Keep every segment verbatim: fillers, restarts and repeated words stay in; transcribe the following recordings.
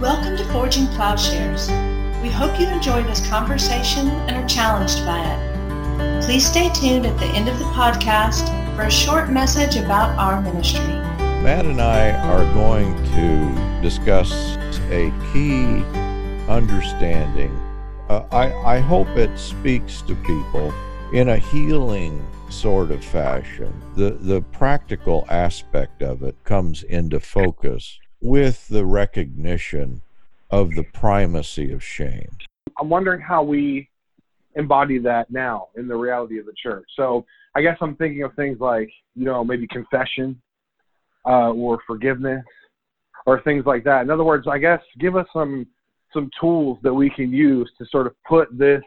Welcome to Forging Plowshares. We hope you enjoy this conversation and are challenged by it. Please stay tuned at the end of the podcast for a short message about our ministry. Matt and I are going to discuss a key understanding. Uh, I, I hope it speaks to people in a healing sort of fashion. The, the practical aspect of it comes into focus with the recognition of the primacy of shame. I'm wondering how we embody that now in the reality of the church. So I guess I'm thinking of things like, you know, maybe confession uh, or forgiveness or things like that. In other words, I guess give us some some tools that we can use to sort of put this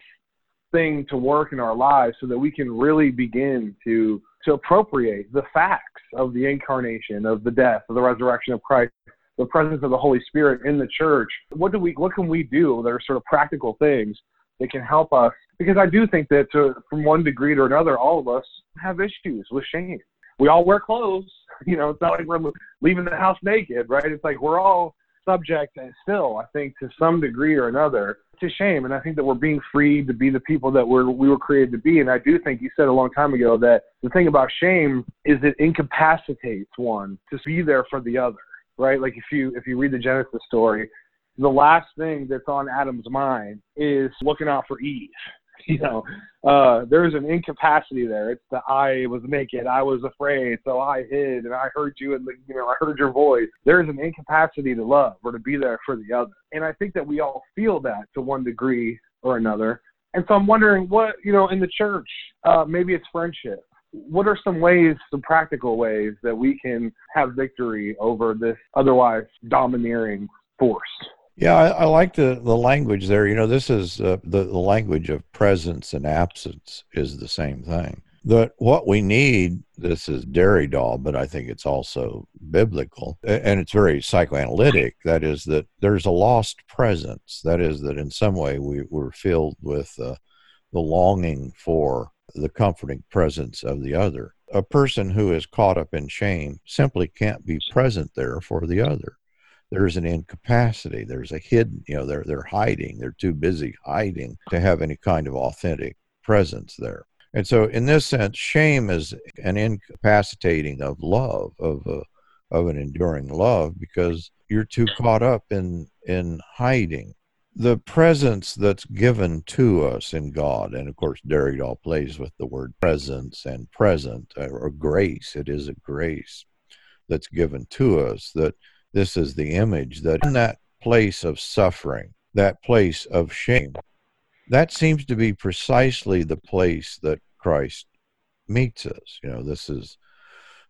thing to work in our lives so that we can really begin to to appropriate the facts of the incarnation, of the death, of the resurrection of Christ, the presence of the Holy Spirit in the church. What do we what can we do that are sort of practical things that can help us? Because I do think that to, from one degree to another, all of us have issues with shame. We all wear clothes. You know, it's not like we're leaving the house naked, right? It's like we're all subject and still, I think, to some degree or another, to shame. And I think that we're being freed to be the people that we're, we were created to be. And I do think you said a long time ago that the thing about shame is it incapacitates one to be there for the other, right? Like if you if you read the Genesis story, the last thing that's on Adam's mind is looking out for Eve. You know, uh, there's an incapacity there. It's the I was naked, I was afraid, so I hid, and I heard you, and you know, I heard your voice. There's an incapacity to love or to be there for the other, and I think that we all feel that to one degree or another. And so I'm wondering what, you know, in the church, uh, maybe it's friendship. What are some ways, some practical ways that we can have victory over this otherwise domineering force? Yeah, I, I like the, the language there. You know, this is uh, the, the language of presence and absence is the same thing. That what we need, this is Derrida, but I think it's also biblical, and it's very psychoanalytic. That is that there's a lost presence. That is that in some way we, we're filled with uh, the longing for the comforting presence of the other. A person who is caught up in shame simply can't be present there for the other. There's an incapacity. There's a hidden, you know, they're they're hiding. They're too busy hiding to have any kind of authentic presence there. And so in this sense, shame is an incapacitating of love, of a, of an enduring love, because you're too caught up in, in hiding. The presence that's given to us in God, and of course Derrida plays with the word presence and present, or grace. It is a grace that's given to us, that this is the image that in that place of suffering, that place of shame, that seems to be precisely the place that Christ meets us. You know, this is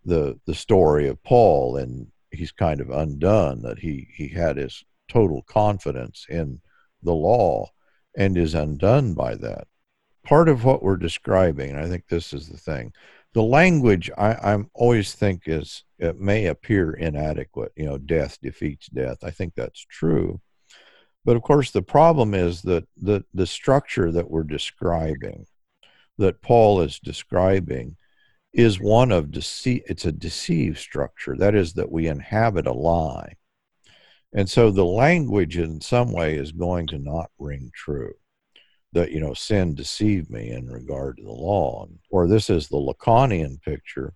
the the story of Paul, and he's kind of undone that he, he had his total confidence in the law and is undone by that. Part of what we're describing, and I think this is the thing, the language I I'm always think is, it may appear inadequate, you know, death defeats death. I think that's true. But of course, the problem is that the, the structure that we're describing, that Paul is describing, is one of deceit. It's a deceived structure. That is that we inhabit a lie. And so the language in some way is going to not ring true. That, you know, sin deceived me in regard to the law. Or this is the Lacanian picture,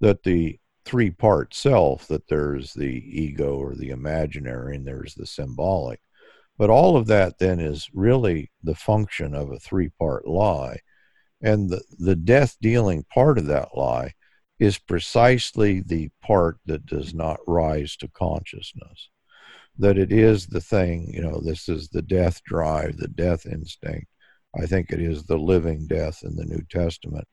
that the three-part self, that there's the ego or the imaginary and there's the symbolic. But all of that then is really the function of a three-part lie. And the, the death-dealing part of that lie is precisely the part that does not rise to consciousness. That it is the thing, you know, this is the death drive, the death instinct. I think it is the living death in the New Testament.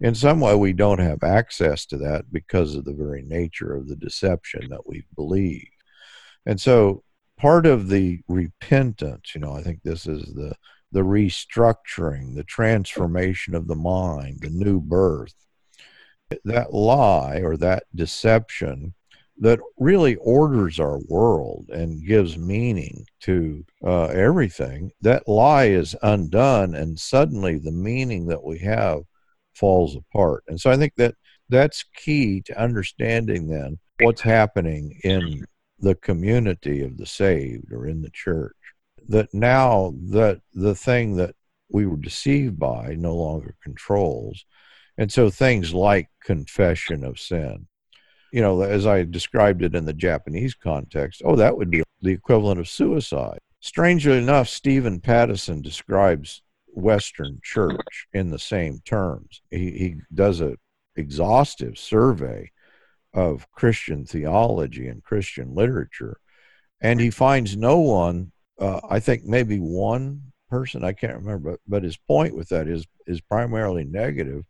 In some way, we don't have access to that because of the very nature of the deception that we believe. And so part of the repentance, you know, I think this is the, the restructuring, the transformation of the mind, the new birth, that lie or that deception that really orders our world and gives meaning to uh, everything, that lie is undone, and suddenly the meaning that we have falls apart. And so I think that that's key to understanding then what's happening in the community of the saved or in the church, that now that the thing that we were deceived by no longer controls. And so things like confession of sin, you know, as I described it in the Japanese context, oh, that would be the equivalent of suicide. Strangely enough, Stephen Pattison describes Western church in the same terms. He, he does an exhaustive survey of Christian theology and Christian literature, and he finds no one, uh, I think maybe one person, I can't remember, but, but his point with that is, is primarily negative,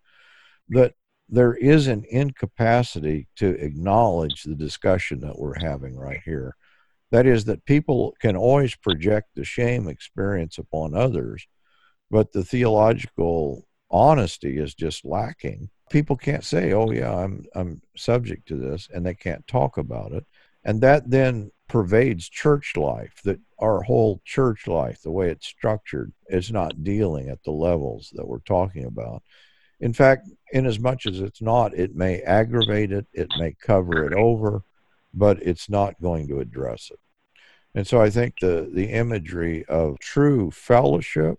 that there is an incapacity to acknowledge the discussion that we're having right here. That is, that people can always project the shame experience upon others, but the theological honesty is just lacking. People can't say, oh yeah, I'm I'm subject to this, and they can't talk about it. And that then pervades church life, that our whole church life, the way it's structured, is not dealing at the levels that we're talking about. In fact, in as much as it's not, it may aggravate it, it may cover it over, but it's not going to address it. And so I think the, the imagery of true fellowship,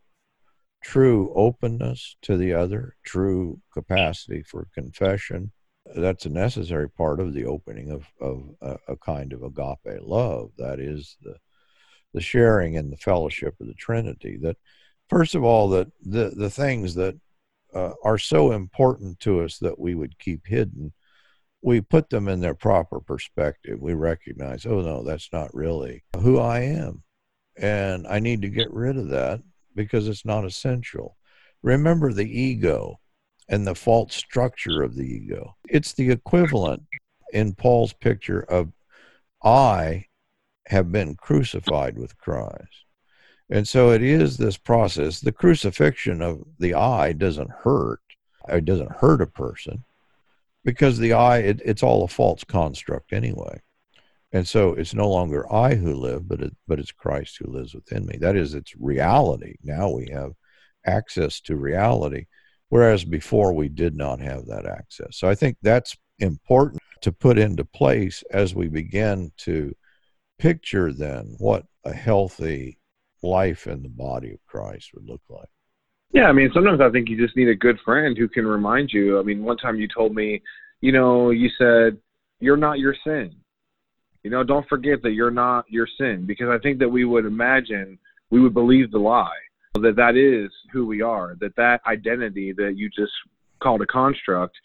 true openness to the other, true capacity for confession, that's a necessary part of the opening of, of a, a kind of agape love. That is the the sharing and the fellowship of the Trinity. That, first of all, that the, the things that uh, are so important to us that we would keep hidden, we put them in their proper perspective. We recognize, oh no, that's not really who I am. And I need to get rid of that because it's not essential. Remember the ego and the false structure of the ego. It's the equivalent in Paul's picture of I have been crucified with Christ. And so it is this process. The crucifixion of the I doesn't hurt. It doesn't hurt a person because the I, it, it's all a false construct anyway. And so it's no longer I who live, but it, but it's Christ who lives within me. That is, it's reality. Now we have access to reality, whereas before we did not have that access. So I think that's important to put into place as we begin to picture then what a healthy life in the body of Christ would look like. Yeah, I mean, sometimes I think you just need a good friend who can remind you. I mean, one time you told me, you know, you said, you're not your sin. You know, don't forget that you're not your sin, because I think that we would imagine, we would believe the lie, that that is who we are, that that identity that you just called a construct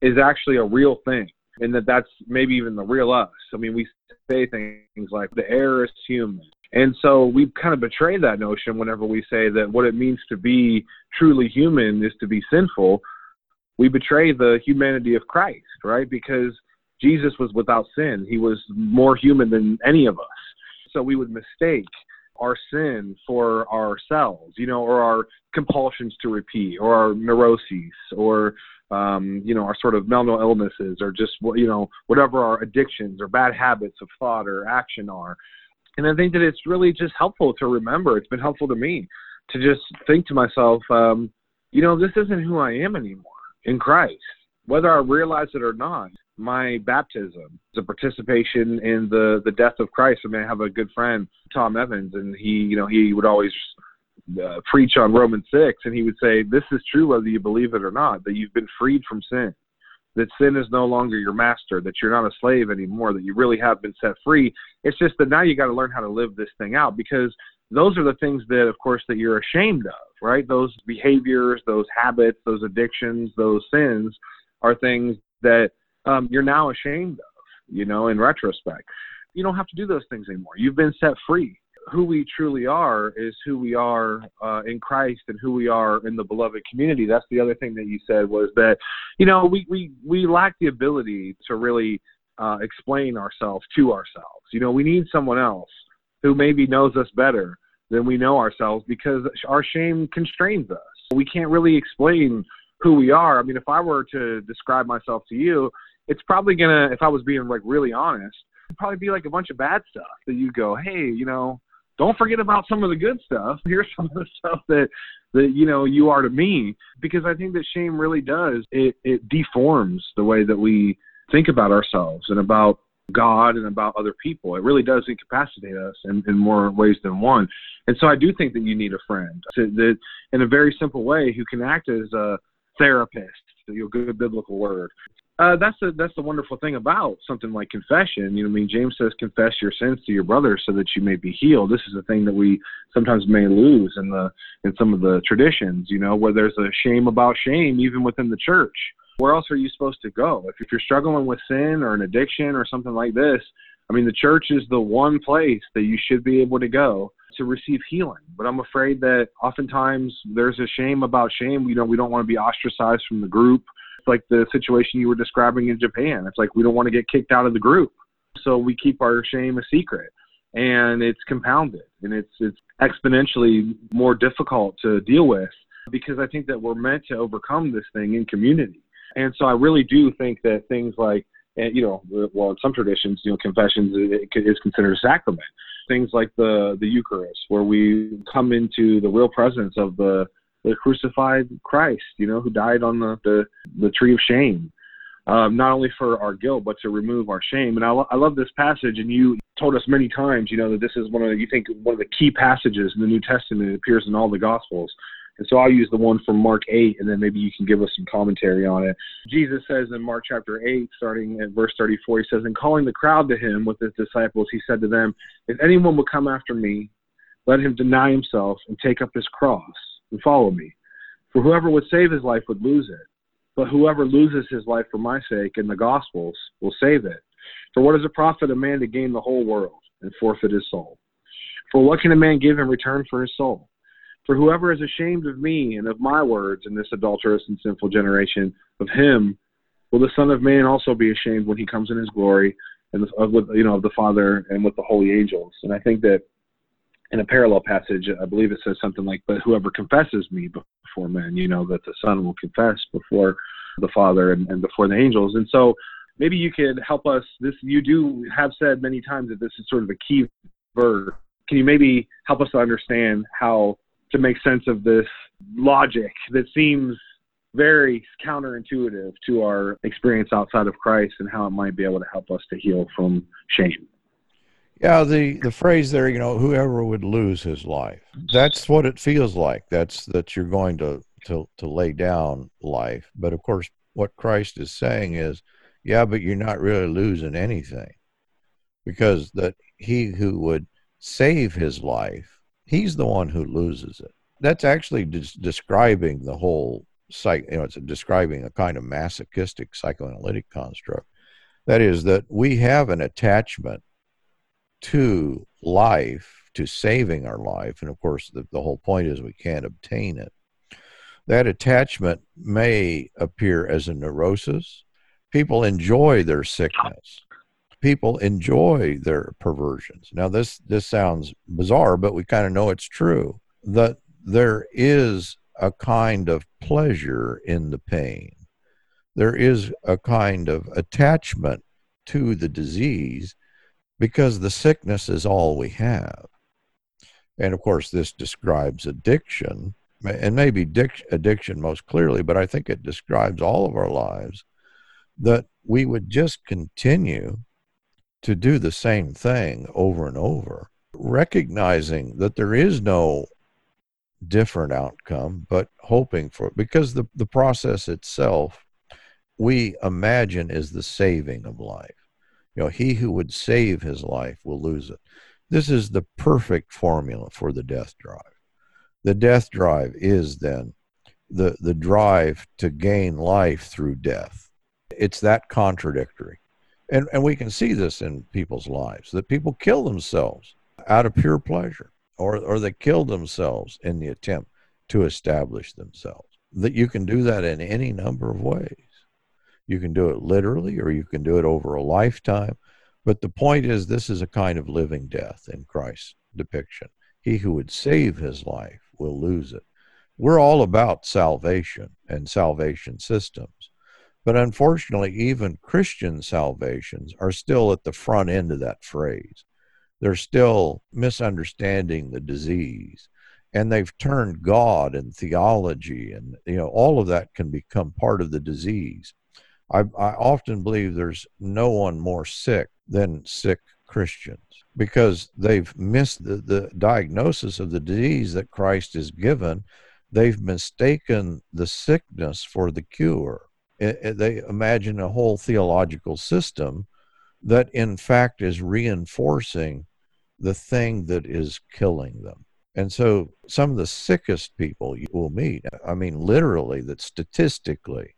is actually a real thing, and that that's maybe even the real us. I mean, we say things like the error is human. And so we kind of betray that notion whenever we say that what it means to be truly human is to be sinful. We betray the humanity of Christ, right? Because Jesus was without sin. He was more human than any of us. So we would mistake our sin for ourselves, you know, or our compulsions to repeat, or our neuroses, or, um, you know, our sort of mental illnesses, or just, you know, whatever our addictions or bad habits of thought or action are. And I think that it's really just helpful to remember. It's been helpful to me to just think to myself, um, you know, this isn't who I am anymore in Christ, whether I realize it or not. My baptism is a participation in the, the death of Christ. I mean, I have a good friend, Tom Evans, and he, you know, he would always uh, preach on Romans six, and he would say, this is true whether you believe it or not, that you've been freed from sin, that sin is no longer your master, that you're not a slave anymore, that you really have been set free. It's just that now you got to learn how to live this thing out, because those are the things that, of course, that you're ashamed of, right? Those behaviors, those habits, those addictions, those sins are things that Um, you're now ashamed of, you know, in retrospect. You don't have to do those things anymore. You've been set free. Who we truly are is who we are uh, in Christ and who we are in the beloved community. That's the other thing that you said was that, you know, we, we, we lack the ability to really uh, explain ourselves to ourselves. You know, we need someone else who maybe knows us better than we know ourselves, because our shame constrains us. We can't really explain who we are. I mean, if I were to describe myself to you, it's probably going to, if I was being like really honest, it'd probably be like a bunch of bad stuff that you go, hey, you know, don't forget about some of the good stuff. Here's some of the stuff that, that, you know, you are to me, because I think that shame really does. It, it deforms the way that we think about ourselves and about God and about other people. It really does incapacitate us in, in more ways than one. And so I do think that you need a friend to, that in a very simple way who can act as a therapist, your good biblical word. Uh, that's the that's the wonderful thing about something like confession. You know, I mean, James says, "Confess your sins to your brother, so that you may be healed." This is a thing that we sometimes may lose in the in some of the traditions. You know, where there's a shame about shame, even within the church. Where else are you supposed to go if you're struggling with sin or an addiction or something like this? I mean, the church is the one place that you should be able to go to receive healing. But I'm afraid that oftentimes there's a shame about shame. You know, we don't want to be ostracized from the group. Like the situation you were describing in Japan. It's like we don't want to get kicked out of the group. So we keep our shame a secret. And it's compounded. And it's it's exponentially more difficult to deal with because I think that we're meant to overcome this thing in community. And so I really do think that things like, you know, well, in some traditions, you know, confessions is considered a sacrament. Things like the, the Eucharist, where we come into the real presence of the the crucified Christ, you know, who died on the, the, the tree of shame, um, not only for our guilt, but to remove our shame. And I, lo- I love this passage. And you told us many times, you know, that this is one of the, you think one of the key passages in the New Testament. It appears in all the Gospels. And so I'll use the one from Mark eight, and then maybe you can give us some commentary on it. Jesus says in Mark chapter eight, starting at verse thirty-four, he says, "And calling the crowd to him with his disciples, he said to them, 'If anyone will come after me, let him deny himself and take up his cross and follow me. For whoever would save his life would lose it. But whoever loses his life for my sake and the gospel's will save it. For what does it profit a man to gain the whole world and forfeit his soul? For what can a man give in return for his soul? For whoever is ashamed of me and of my words in this adulterous and sinful generation, of him will the Son of Man also be ashamed when he comes in his glory and of, you know, of the Father and with the holy angels.'" And I think that in a parallel passage, I believe it says something like, "But whoever confesses me before men, you know, that the Son will confess before the Father and, and before the angels." And so maybe you could help us. This, you do have said many times that this is sort of a key verse. Can you maybe help us to understand how to make sense of this logic that seems very counterintuitive to our experience outside of Christ and how it might be able to help us to heal from shame? Yeah, the, the phrase there, you know, whoever would lose his life. That's what it feels like. That's that you're going to, to, to lay down life. But of course, what Christ is saying is, yeah, but you're not really losing anything. Because that he who would save his life, he's the one who loses it. That's actually des- describing the whole psych, you know, it's describing a kind of masochistic psychoanalytic construct. That is that we have an attachment to life, to saving our life, and of course the, the whole point is we can't obtain it. That attachment may appear as a neurosis. People enjoy their sickness. People enjoy their perversions. Now this this sounds bizarre, but we kind of know it's true, that there is a kind of pleasure in the pain. There is a kind of attachment to the disease, because the sickness is all we have. And of course, this describes addiction, and maybe addiction most clearly, but I think it describes all of our lives, that we would just continue to do the same thing over and over, recognizing that there is no different outcome, but hoping for it, because the, the process itself, we imagine, is the saving of life. You know, he who would save his life will lose it. This is the perfect formula for the death drive. The death drive is then the, the drive to gain life through death. It's that contradictory. And, and we can see this in people's lives, that people kill themselves out of pure pleasure, or, or they kill themselves in the attempt to establish themselves. That you can do that in any number of ways. You can do it literally, or you can do it over a lifetime. But the point is, this is a kind of living death in Christ's depiction. He who would save his life will lose it. We're all about salvation and salvation systems. But unfortunately, even Christian salvations are still at the front end of that phrase. They're still misunderstanding the disease. And they've turned God and theology and, you know, all of that can become part of the disease. I, I often believe there's no one more sick than sick Christians, because they've missed the, the diagnosis of the disease that Christ has given. They've mistaken the sickness for the cure. It, it, they imagine a whole theological system that in fact is reinforcing the thing that is killing them. And so some of the sickest people you will meet, I mean literally, that statistically,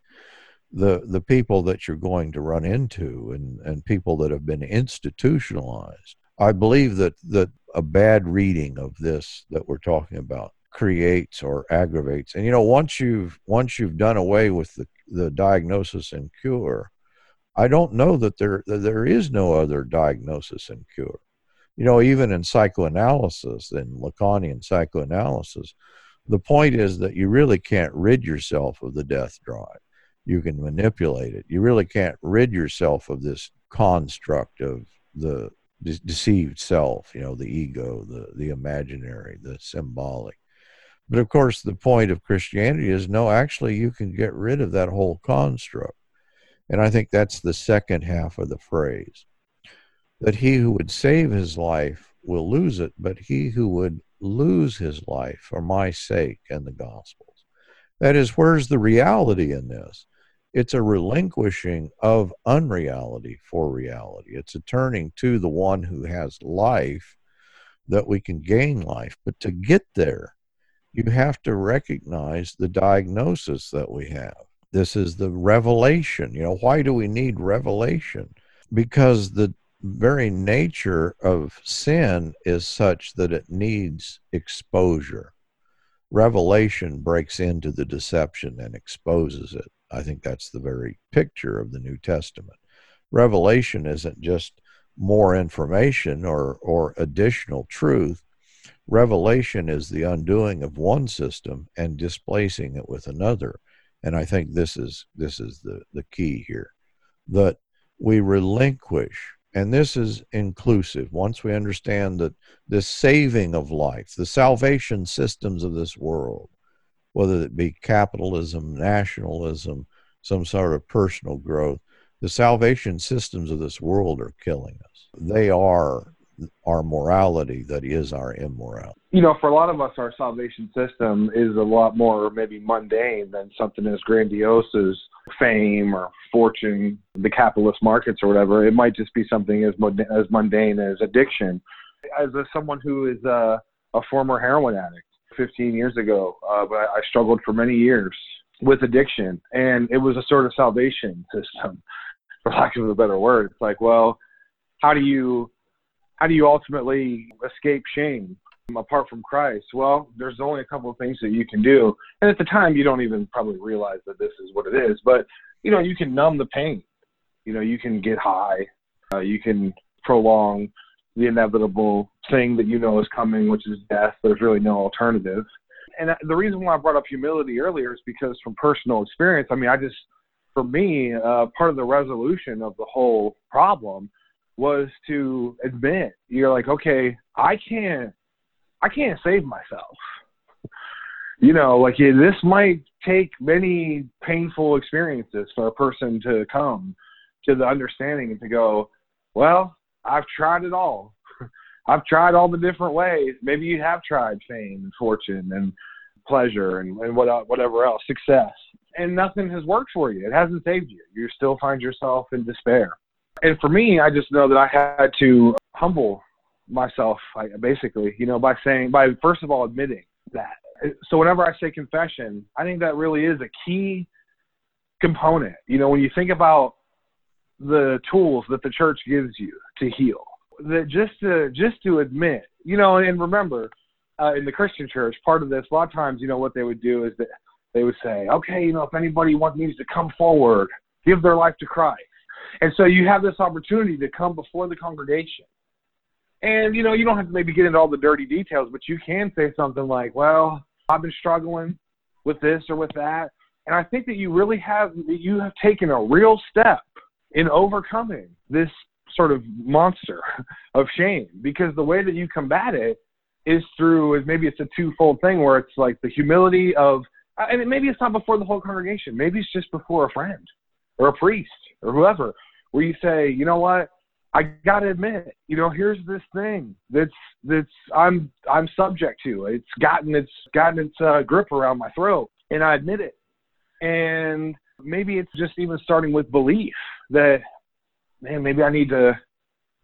the the people that you're going to run into and, and people that have been institutionalized, I believe that, that a bad reading of this that we're talking about creates or aggravates. And you know, once you've once you've done away with the, the diagnosis and cure, I don't know that there that there is no other diagnosis and cure. You know, even in psychoanalysis, in Lacanian psychoanalysis, the point is that you really can't rid yourself of the death drive. You can manipulate it. You really can't rid yourself of this construct of the de- deceived self, you know, the ego, the, the imaginary, the symbolic. But of course, the point of Christianity is, no, actually, you can get rid of that whole construct. And I think that's the second half of the phrase, that he who would save his life will lose it, but he who would lose his life for my sake and the Gospels. That is, where's the reality in this? It's a relinquishing of unreality for reality. It's a turning to the one who has life, that we can gain life. But to get there, you have to recognize the diagnosis that we have. This is the revelation. You know, why do we need revelation? Because the very nature of sin is such that it needs exposure. Revelation breaks into the deception and exposes it. I think that's the very picture of the New Testament. Revelation isn't just more information or, or additional truth. Revelation is the undoing of one system and displacing it with another. And I think this is this is the, the key here, that we relinquish. And this is inclusive. Once we understand that the saving of life, the salvation systems of this world, whether it be capitalism, nationalism, some sort of personal growth, the salvation systems of this world are killing us. They are our morality that is our immorality. You know, for a lot of us, our salvation system is a lot more maybe mundane than something as grandiose as fame or fortune, the capitalist markets or whatever. It might just be something as mund- as mundane as addiction. As a, someone who is a, a former heroin addict fifteen years ago, uh, but I struggled for many years with addiction, and it was a sort of salvation system, for lack of a better word. It's like, well, how do you How do you ultimately escape shame apart from Christ? Well, there's only a couple of things that you can do. And at the time, you don't even probably realize that this is what it is. But, you know, you can numb the pain. You know, you can get high. Uh, you can prolong the inevitable thing that you know is coming, which is death. There's really no alternative. And the reason why I brought up humility earlier is because from personal experience, I mean, I just, for me, uh, part of the resolution of the whole problem was to admit, you're like, okay, I can't, I can't save myself. You know, like yeah, this might take many painful experiences for a person to come to the understanding and to go, well, I've tried it all. I've tried all the different ways. Maybe you have tried fame and fortune and pleasure and, and what, whatever else, success, and nothing has worked for you. It hasn't saved you. You still find yourself in despair. And for me, I just know that I had to humble myself, basically, you know, by saying, by first of all, admitting that. So whenever I say confession, I think that really is a key component. You know, when you think about the tools that the church gives you to heal, that just to just to admit, you know, and remember, uh, in the Christian church, part of this, a lot of times, you know, what they would do is that they would say, okay, you know, if anybody wants needs to come forward, give their life to Christ. And so you have this opportunity to come before the congregation. And, you know, you don't have to maybe get into all the dirty details, but you can say something like, well, I've been struggling with this or with that. And I think that you really have, you have taken a real step in overcoming this sort of monster of shame, because the way that you combat it is through, maybe it's a twofold thing where it's like the humility of, and maybe it's not before the whole congregation. Maybe it's just before a friend or a priest or whoever, where you say, you know what, I got to admit, you know, here's this thing that's that's I'm I'm subject to. It's gotten it's gotten its uh, grip around my throat, and I admit it. And maybe it's just even starting with belief that, man, maybe I need to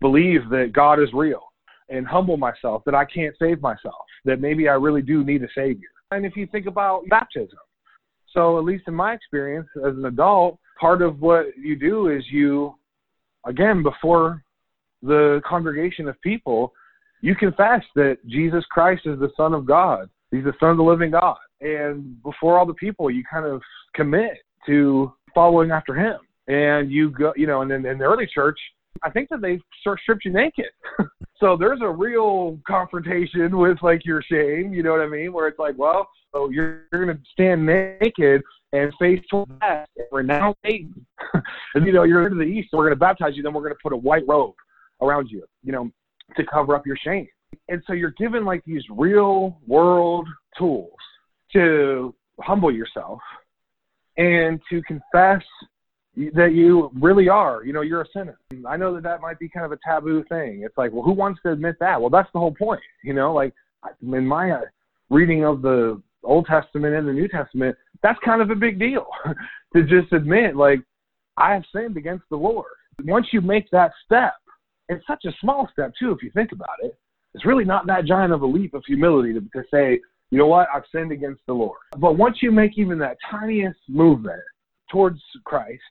believe that God is real and humble myself, that I can't save myself, that maybe I really do need a savior. And if you think about baptism, so at least in my experience as an adult, part of what you do is you, again, before the congregation of people, you confess that Jesus Christ is the Son of God. He's the Son of the living God. And before all the people, you kind of commit to following after him. And you go, you know, and then in the early church, I think that they stripped you naked. So there's a real confrontation with, like, your shame, you know what I mean? Where it's like, well, so you're, you're going to stand naked and face toward that and renounce Satan. And, you know, you're into the east, so we're going to baptize you, then we're going to put a white robe around you, you know, to cover up your shame. And so you're given, like, these real-world tools to humble yourself and to confess that you really are, you know, you're a sinner. I know that that might be kind of a taboo thing. It's like, well, who wants to admit that? Well, that's the whole point, you know, like in my reading of the Old Testament and the New Testament, that's kind of a big deal to just admit, like, I have sinned against the Lord. Once you make that step, it's such a small step too, if you think about it, it's really not that giant of a leap of humility to, to say, you know what, I've sinned against the Lord. But once you make even that tiniest movement towards Christ,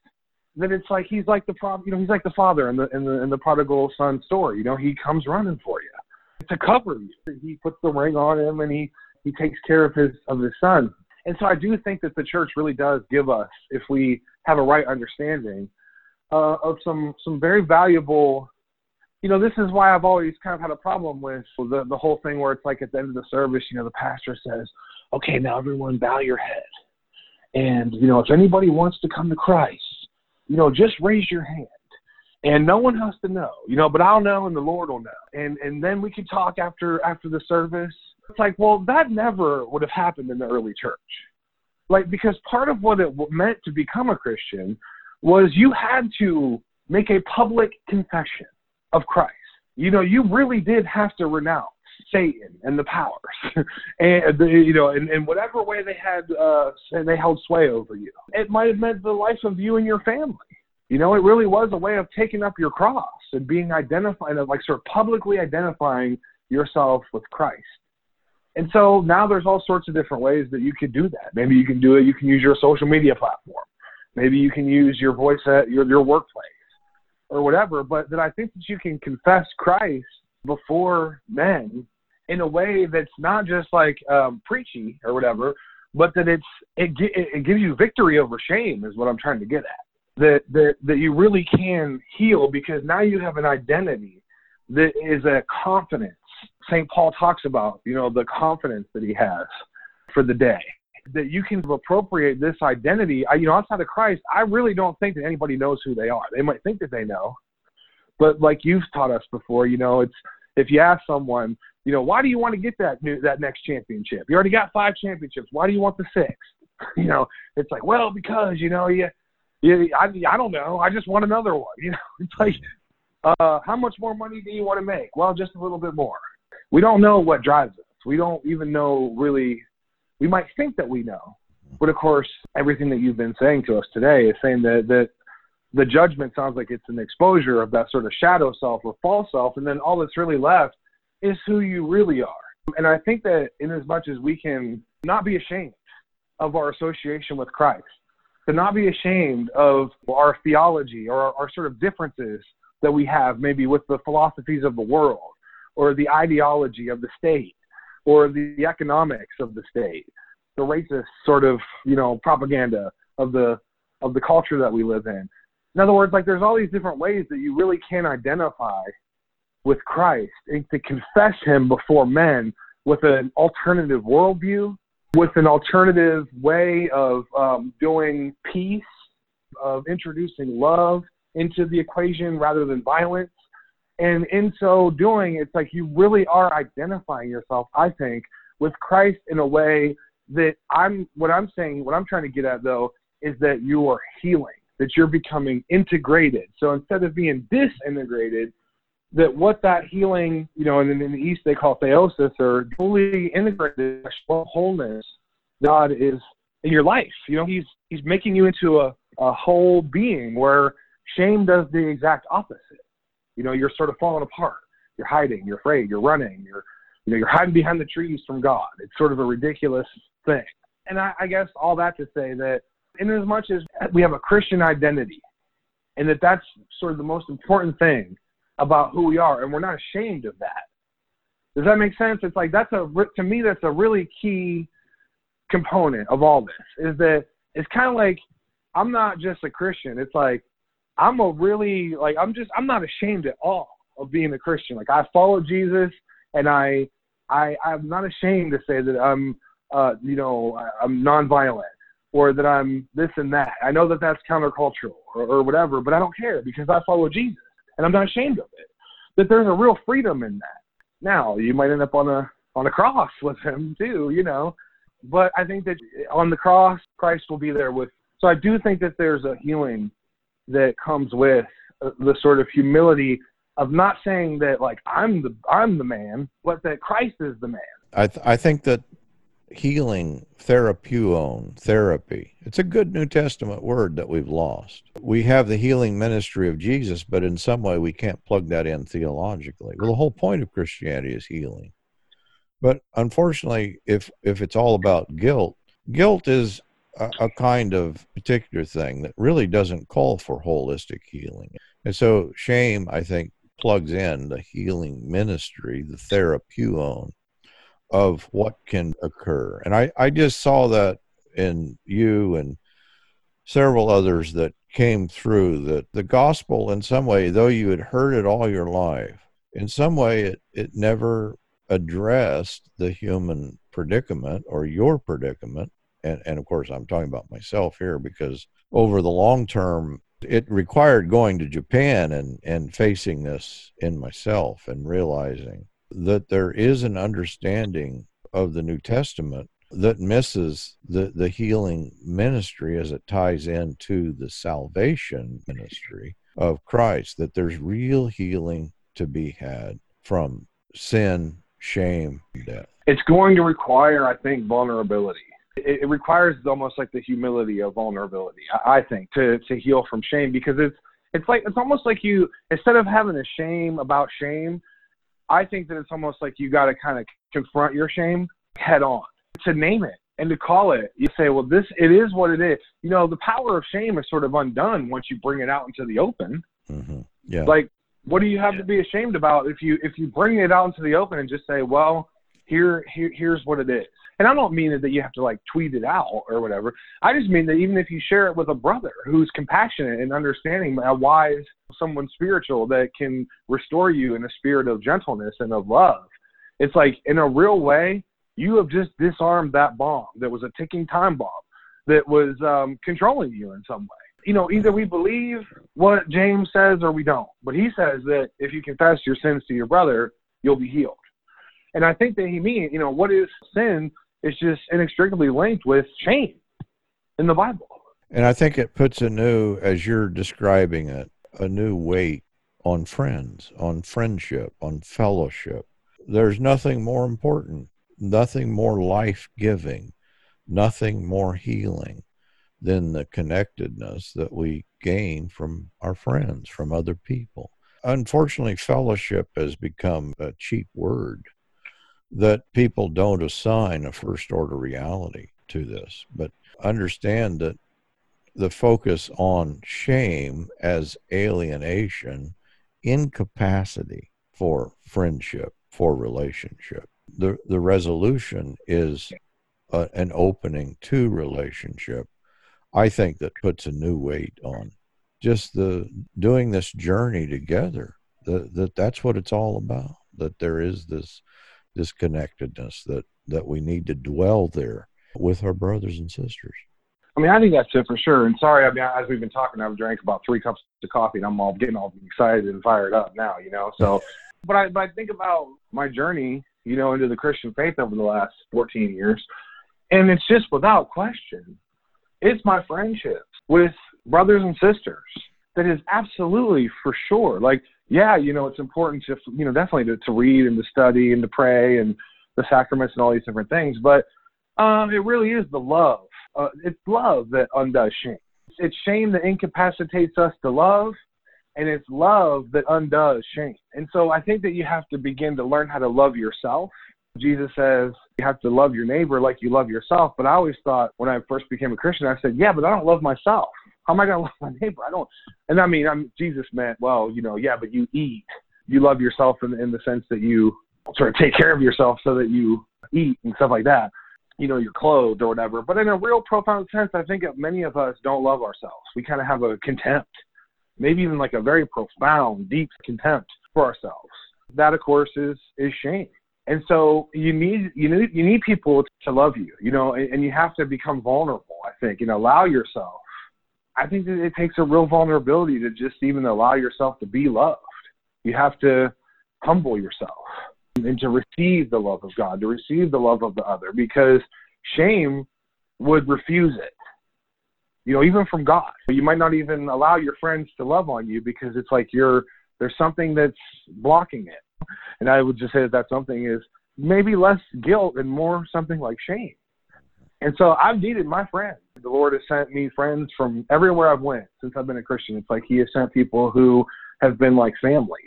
that it's like he's like the you know he's like the father in the in the in the prodigal son story. You know, he comes running for you to cover you. He puts the ring on him, and he he takes care of his of his son. And so I do think that the church really does give us, if we have a right understanding, uh, of some some very valuable. You know, this is why I've always kind of had a problem with the the whole thing where it's like at the end of the service, you know, the pastor says, "Okay, now everyone bow your head, and you know, if anybody wants to come to Christ, you know, just raise your hand, and no one has to know, you know, but I'll know and the Lord will know. And and then we can talk after after the service." It's like, well, that never would have happened in the early church. Like, because part of what it meant to become a Christian was you had to make a public confession of Christ. You know, you really did have to renounce Satan and the powers, and the, you know, in, in whatever way they had, uh, and they held sway over you. It might have meant the life of you and your family. You know, it really was a way of taking up your cross and being identified, like sort of publicly identifying yourself with Christ. And so now there's all sorts of different ways that you could do that. Maybe you can do it. You can use your social media platform. Maybe you can use your voice at your your workplace or whatever. But that I think that you can confess Christ before men in a way that's not just like um, preachy or whatever, but that it's it, it gives you victory over shame is what I'm trying to get at. That that that you really can heal because now you have an identity that is a confidence. Saint Paul talks about, you know, the confidence that he has for the day. That you can appropriate this identity. I, you know, outside of Christ, I really don't think that anybody knows who they are. They might think that they know. But like you've taught us before, you know, it's if you ask someone, you know, why do you want to get that new, that next championship? You already got five championships. Why do you want the sixth? You know, it's like, well, because, you know, you, you, I, I don't know. I just want another one. You know, it's like, uh, how much more money do you want to make? Well, just a little bit more. We don't know what drives us. We don't even know really. We might think that we know. But, of course, everything that you've been saying to us today is saying that that the judgment sounds like it's an exposure of that sort of shadow self or false self, and then all that's really left is who you really are. And I think that in as much as we can not be ashamed of our association with Christ, to not be ashamed of our theology or our, our sort of differences that we have maybe with the philosophies of the world or the ideology of the state or the economics of the state, the racist sort of, you know, propaganda of the of the culture that we live in. In other words, like there's all these different ways that you really can identify with Christ and to confess him before men with an alternative worldview, with an alternative way of um, doing peace, of introducing love into the equation rather than violence. And in so doing, it's like you really are identifying yourself, I think, with Christ in a way that I'm, what I'm saying, what I'm trying to get at though, is that you are healing. that you're becoming integrated. So instead of being disintegrated, that what that healing, you know, and in the East they call theosis, or fully integrated wholeness, God is in your life. You know, he's he's making you into a, a whole being, where shame does the exact opposite. You know, you're sort of falling apart. You're hiding, you're afraid, you're running, you're, you know, you're hiding behind the trees from God. It's sort of a ridiculous thing. And I, I guess all that to say that in as much as we have a Christian identity, and that that's sort of the most important thing about who we are, and we're not ashamed of that. Does that make sense? It's like, that's a, to me, that's a really key component of all this, is that it's kind of like, I'm not just a Christian. It's like, I'm a really, like, I'm just, I'm not ashamed at all of being a Christian. Like, I follow Jesus, and I, I, I'm not ashamed to say that I'm, uh, you know, I'm nonviolent, or that I'm this and that. I know that that's countercultural, or, or whatever, but I don't care, because I follow Jesus, and I'm not ashamed of it. That there's a real freedom in that. Now, you might end up on a, on a cross with him too, you know, but I think that on the cross, Christ will be there with. So I do think that there's a healing that comes with the sort of humility of not saying that, like, I'm the I'm the man, but that Christ is the man. I th- I think that healing, therapeutone, therapy, it's a good New Testament word that we've lost. We have the healing ministry of Jesus, but in some way we can't plug that in theologically. Well, the whole point of Christianity is healing. But unfortunately, if if it's all about guilt, guilt is a, a kind of particular thing that really doesn't call for holistic healing. And so shame, I think, plugs in the healing ministry, the therapeutone, of what can occur. And I, I just saw that in you and several others that came through, that the gospel in some way, though you had heard it all your life, in some way it, it never addressed the human predicament, or your predicament. And, and of course, I'm talking about myself here, because over the long term, it required going to Japan and, and facing this in myself, and realizing that there is an understanding of the New Testament that misses the, the healing ministry as it ties into the salvation ministry of Christ, that there's real healing to be had from sin, shame, death. It's going to require, I think, vulnerability. It requires almost like the humility of vulnerability, I think, to, to heal from shame, because it's it's like it's almost like you, instead of having a shame about shame, I think that it's almost like you got to kind of confront your shame head on, to name it and to call it. You say, well, this it is what it is. You know, the power of shame is sort of undone once you bring it out into the open. Mm-hmm. Yeah. Like, what do you have yeah. to be ashamed about if you if you bring it out into the open and just say, well, here here here's what it is. And I don't mean that you have to, like, tweet it out or whatever. I just mean that even if you share it with a brother who's compassionate and understanding, a wise, someone spiritual that can restore you in a spirit of gentleness and of love, it's like, in a real way, you have just disarmed that bomb that was a ticking time bomb that was um, controlling you in some way. You know, either we believe what James says or we don't. But he says that if you confess your sins to your brother, you'll be healed. And I think that he means, you know, what is sin? It's just inextricably linked with shame in the Bible. And I think it puts a new, as you're describing it, a new weight on friends, on friendship, on fellowship. There's nothing more important, nothing more life-giving, nothing more healing than the connectedness that we gain from our friends, from other people. Unfortunately, fellowship has become a cheap word, that people don't assign a first-order reality to this, but understand that the focus on shame as alienation, incapacity for friendship, for relationship. The the resolution is a, an opening to relationship, I think, that puts a new weight on just the doing this journey together, the, that that's what it's all about, that there is this this connectedness that, that we need to dwell there with our brothers and sisters. I mean, I think that's it for sure. And sorry, I mean, as we've been talking, I've drank about three cups of coffee, and I'm all getting all excited and fired up now, you know? So, but I, but I think about my journey, you know, into the Christian faith over the last fourteen years, and it's just without question, it's my friendships with brothers and sisters. That is absolutely for sure. Like, yeah, you know, it's important to, you know, definitely to, to read and to study and to pray and the sacraments and all these different things. But um, it really is the love. Uh, it's love that undoes shame. It's shame that incapacitates us to love, and it's love that undoes shame. And so I think that you have to begin to learn how to love yourself. Jesus says you have to love your neighbor like you love yourself. But I always thought when I first became a Christian, I said, yeah, but I don't love myself. How am I going to love my neighbor? I don't. And I mean, I'm, Jesus meant, well, you know, yeah, but you eat. You love yourself in, in the sense that you sort of take care of yourself so that you eat and stuff like that. You know, you're clothed or whatever. But in a real profound sense, I think that many of us don't love ourselves. We kind of have a contempt, maybe even like a very profound, deep contempt for ourselves. That, of course, is, is shame. And so you need, you need, you need people to love you, you know, and, and you have to become vulnerable, I think, and allow yourself. I think that it takes a real vulnerability to just even allow yourself to be loved. You have to humble yourself and to receive the love of God, to receive the love of the other, because shame would refuse it, you know, even from God. You might not even allow your friends to love on you because it's like you're, there's something that's blocking it. And I would just say that that something is maybe less guilt and more something like shame. And so I've needed my friends. The Lord has sent me friends from everywhere I've went since I've been a Christian. It's like he has sent people who have been like family.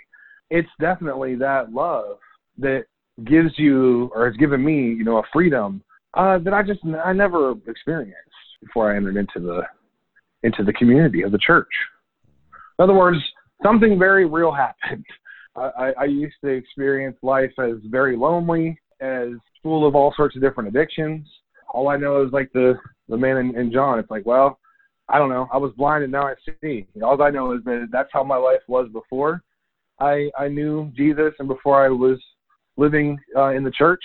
It's definitely that love that gives you, or has given me, you know, a freedom uh, that I just, I never experienced before I entered into the, into the community of the church. In other words, something very real happened. I, I used to experience life as very lonely, as full of all sorts of different addictions. All I know is like the, the man in, in John. It's like, well, I don't know. I was blind and now I see. All I know is that that's how my life was before I, I knew Jesus and before I was living uh, in the church.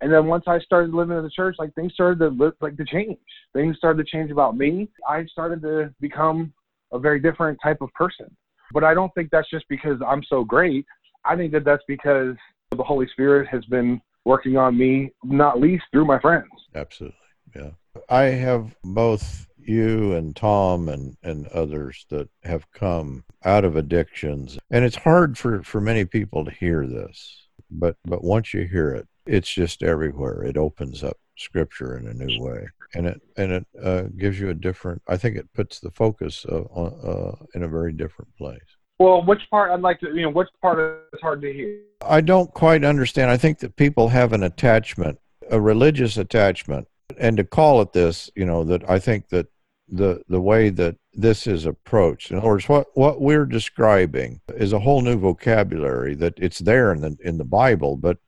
And then once I started living in the church, like things started to look like to change. Things started to change about me. I started to become a very different type of person. But I don't think that's just because I'm so great. I think that that's because the Holy Spirit has been working on me, not least through my friends. Absolutely, yeah. I have both you and Tom and, and others that have come out of addictions. And it's hard for, for many people to hear this, but, but once you hear it, it's just everywhere. It opens up Scripture in a new way. And it and it uh, gives you a different, I think it puts the focus uh, on, uh, in a very different place. Well, which part I'd like to, you know, which part is hard to hear? I don't quite understand. I think that people have an attachment, a religious attachment, and to call it this, you know, that I think that the the way that this is approached, in other words, what, what we're describing is a whole new vocabulary that it's there in the in the Bible, but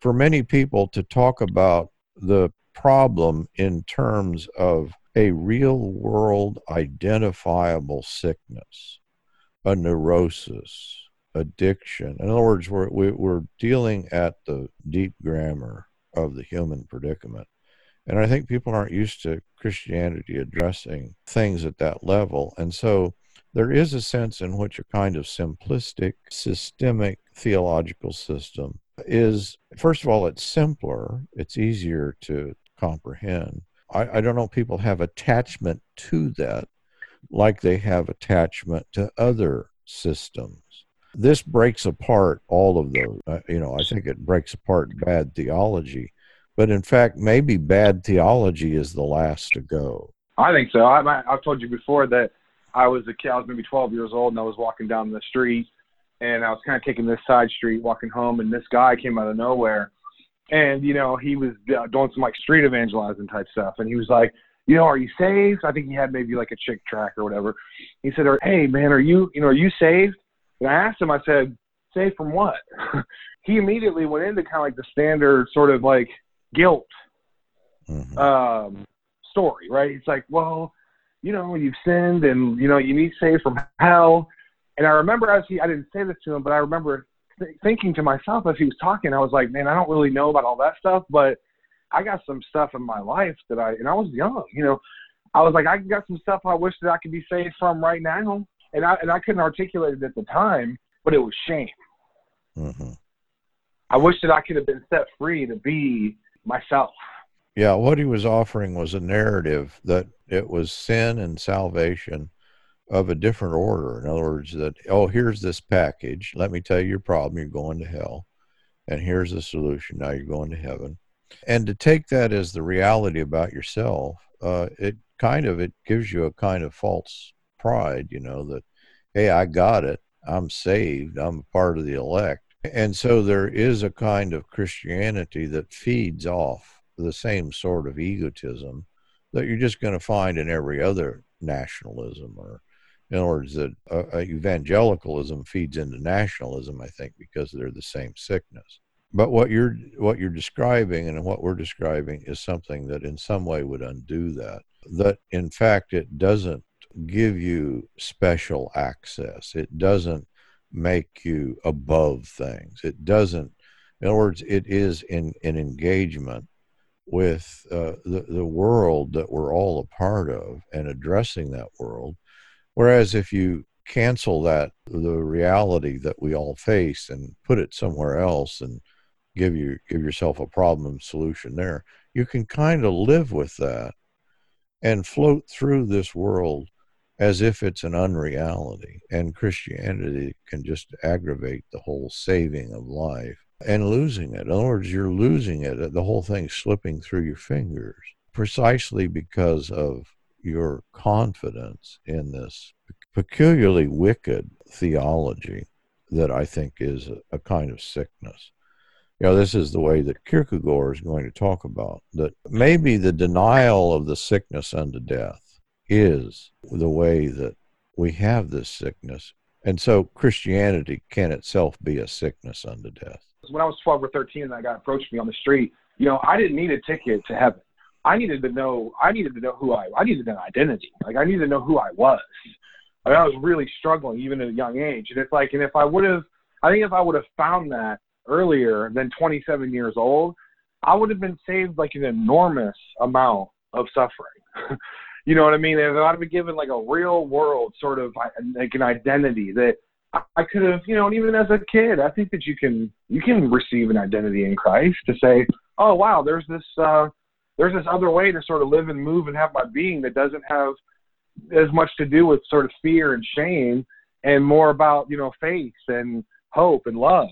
for many people to talk about the problem in terms of a real-world identifiable sickness, a neurosis, addiction. In other words, we're, we're dealing at the deep grammar of the human predicament. And I think people aren't used to Christianity addressing things at that level. And so there is a sense in which a kind of simplistic, systemic theological system is, first of all, it's simpler. It's easier to comprehend. I, I don't know, people have attachment to that like they have attachment to other systems. This breaks apart all of those. Uh, you know, I think it breaks apart bad theology. But in fact, maybe bad theology is the last to go. I think so. I, I've told you before that I was a kid. I was maybe twelve years old, and I was walking down the street, and I was kind of taking this side street, walking home, and this guy came out of nowhere. And, you know, he was doing some, like, street evangelizing type stuff. And he was like, you know, are you saved? I think he had maybe, like, a chick track or whatever. He said, hey, man, are you, you know, are you saved? And I asked him, I said, saved from what? He immediately went into kind of, like, the standard sort of, like, guilt mm-hmm. um, story, right? It's like, well, you know, you've sinned and, you know, you need saved from hell. And I remember as he, I didn't say this to him, but I remember th- thinking to myself as he was talking, I was like, man, I don't really know about all that stuff, but I got some stuff in my life that I, and I was young, you know, I was like, I got some stuff I wish that I could be saved from right now. And I, and I couldn't articulate it at the time, but it was shame. Mm-hmm. I wish that I could have been set free to be myself. Yeah, what he was offering was a narrative that it was sin and salvation of a different order. In other words, that, oh, here's this package. Let me tell you your problem. You're going to hell. And here's the solution. Now you're going to heaven. And to take that as the reality about yourself, uh, it kind of, it gives you a kind of false pride, you know, that, hey, I got it. I'm saved. I'm a part of the elect. And so there is a kind of Christianity that feeds off the same sort of egotism that you're just going to find in every other nationalism, or in other words, that uh, evangelicalism feeds into nationalism, I think, because they're the same sickness. But what you're what you're describing and what we're describing is something that in some way would undo that, that in fact it doesn't give you special access. It doesn't make you above things. It doesn't, in other words, it is in an engagement with uh, the, the world that we're all a part of and addressing that world. Whereas if you cancel that, the reality that we all face, and put it somewhere else and give you give yourself a problem solution there, you can kind of live with that and float through this world as if it's an unreality. And Christianity can just aggravate the whole saving of life and losing it. In other words, you're losing it. The whole thing's slipping through your fingers precisely because of your confidence in this peculiarly wicked theology that I think is a kind of sickness. You know, this is the way that Kierkegaard is going to talk about, that maybe the denial of the sickness unto death is the way that we have this sickness. And so Christianity can itself be a sickness unto death. When I was twelve or thirteen and I got approached me on the street, you know, I didn't need a ticket to heaven. I needed to know, I needed to know who I, I needed an identity. Like, I needed to know who I was. I mean, I was really struggling even at a young age. And it's like, and if I would have, I think if I would have found that earlier than twenty-seven years old, I would have been saved like an enormous amount of suffering. You know what I mean? If I'd have been given like a real world sort of like an identity that I could have, you know, and even as a kid, I think that you can, you can receive an identity in Christ to say, oh, wow, there's this, uh, there's this other way to sort of live and move and have my being that doesn't have as much to do with sort of fear and shame and more about, you know, faith and hope and love.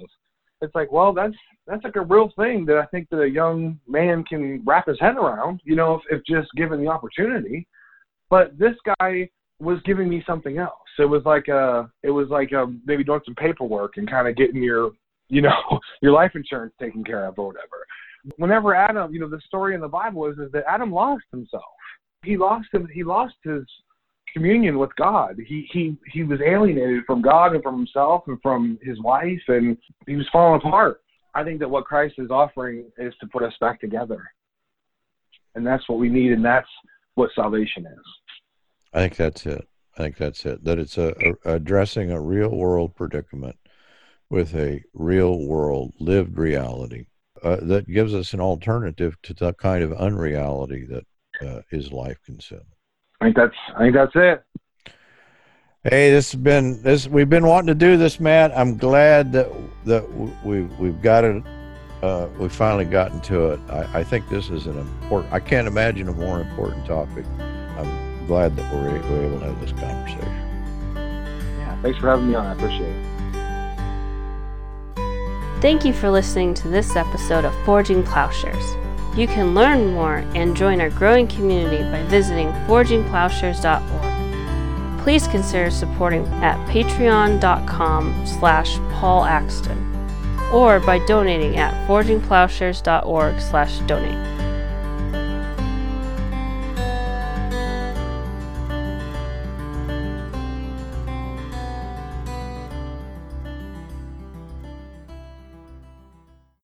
It's like, well, that's, that's like a real thing that I think that a young man can wrap his head around, you know, if, if just given the opportunity. But this guy was giving me something else. It was like a, it was like a, maybe doing some paperwork and kind of getting your, you know, your life insurance taken care of or whatever. Whenever Adam, you know, the story in the Bible is, is that Adam lost himself. He lost him. He lost his communion with God. He he he was alienated from God and from himself and from his wife, and he was falling apart. I think that what Christ is offering is to put us back together, and that's what we need, and that's what salvation is. I think that's it. I think that's it. That it's a, a addressing a real world predicament with a real world lived reality. Uh, that gives us an alternative to the kind of unreality that uh, is life-consuming. I think that's. I think that's it. Hey, this has been this. We've been wanting to do this, Matt. I'm glad that that we've we've got it. Uh, we've finally gotten to it. I, I think this is an important. I can't imagine a more important topic. I'm glad that we're we're able to have this conversation. Yeah. Thanks for having me on. I appreciate it. Thank you for listening to this episode of Forging Plowshares. You can learn more and join our growing community by visiting forging plowshares dot org. Please consider supporting at patreon dot com slash Paul Axton or by donating at forging plowshares dot org slash donate.